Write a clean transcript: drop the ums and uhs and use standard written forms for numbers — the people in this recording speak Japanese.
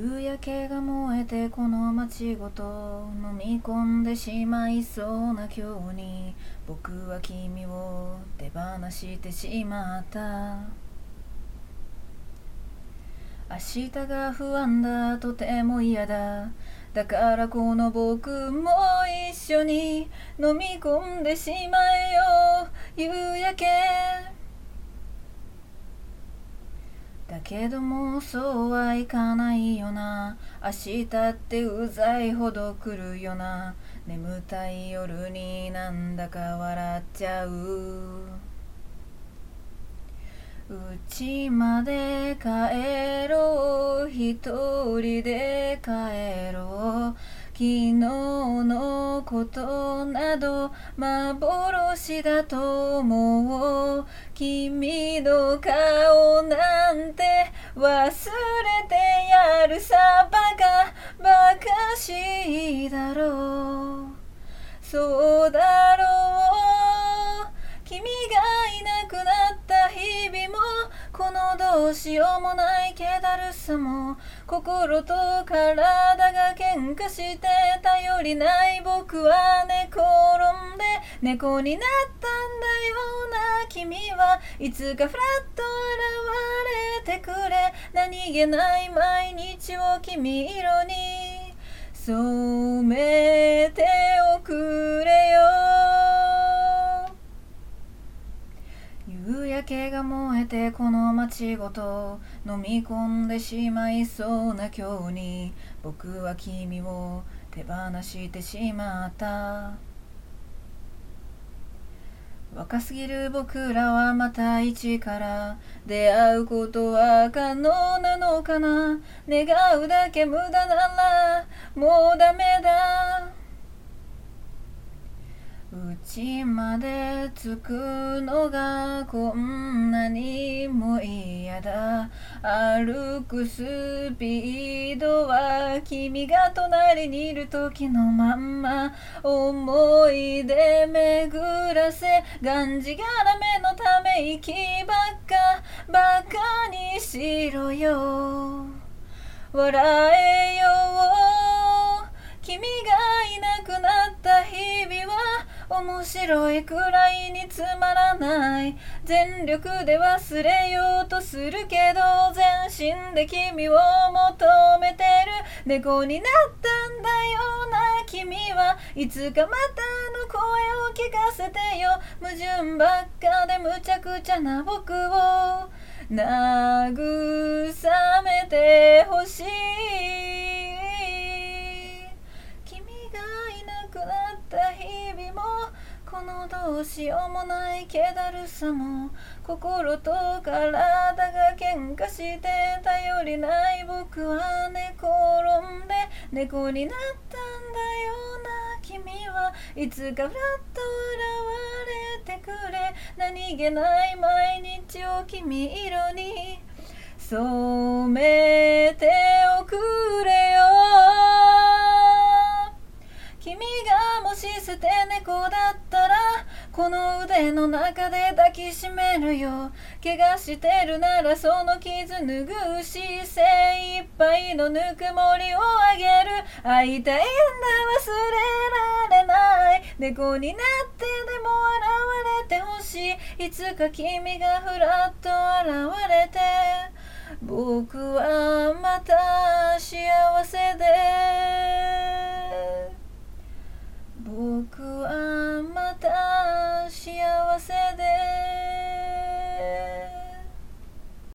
夕焼けが燃えてこの街ごと飲み込んでしまいそうな今日に、僕は君を手放してしまった。明日が不安だ、とても嫌だ、だからこの僕も一緒に飲み込んでしまえよ夕焼け。だけどもそうはいかないよな、明日ってうざいほど来るよな、眠たい夜になんだか笑っちゃう。うちまで帰ろう、一人で帰ろう、昨日のことなど幻だと思う、君の顔なんて忘れてやるさ、バカしいだろう、そうだろう、君がいなくなった日々も、このどうしようもない気だるさも、心と体が喧嘩して頼りない僕は寝転んで猫になったんだよな。君はいつかフラッと現れてくれ、何気ない毎日を君色に染めておくれよ。夕焼けが燃えてこの街ごと飲み込んでしまいそうな今日に、僕は君を手放してしまった。若すぎる僕らはまた一から出会うことは可能なのかな、願うだけ無駄ならもうダメだ。うちまで着くのがこんなにも嫌だ、歩くスピードは君が隣にいる時のまんま、思い出巡らせがんじがらめのため息ばっか、バカにしろよ、笑えよう、君がいなくなった日々は面白いくらいにつまらない、全力で忘れようとするけど全身で君を求めてる、猫になったんだよな。君はいつかまたの声を聞かせてよ、矛盾ばっかでむちゃくちゃな僕を慰めてほしい。日々もこのどうしようもない気だるさも、心と体が喧嘩して頼りない僕は寝転んで猫になったんだよな。君はいつかふらっと現れてくれ、何気ない毎日を君色に染めておくれよ。君がもし捨て猫だったらこの腕の中で抱きしめるよ、怪我してるならその傷拭うし、精一杯のぬくもりをあげる、会いたいんだ忘れられない、猫になってでも現れてほしい、いつか君がふらっと現れて僕は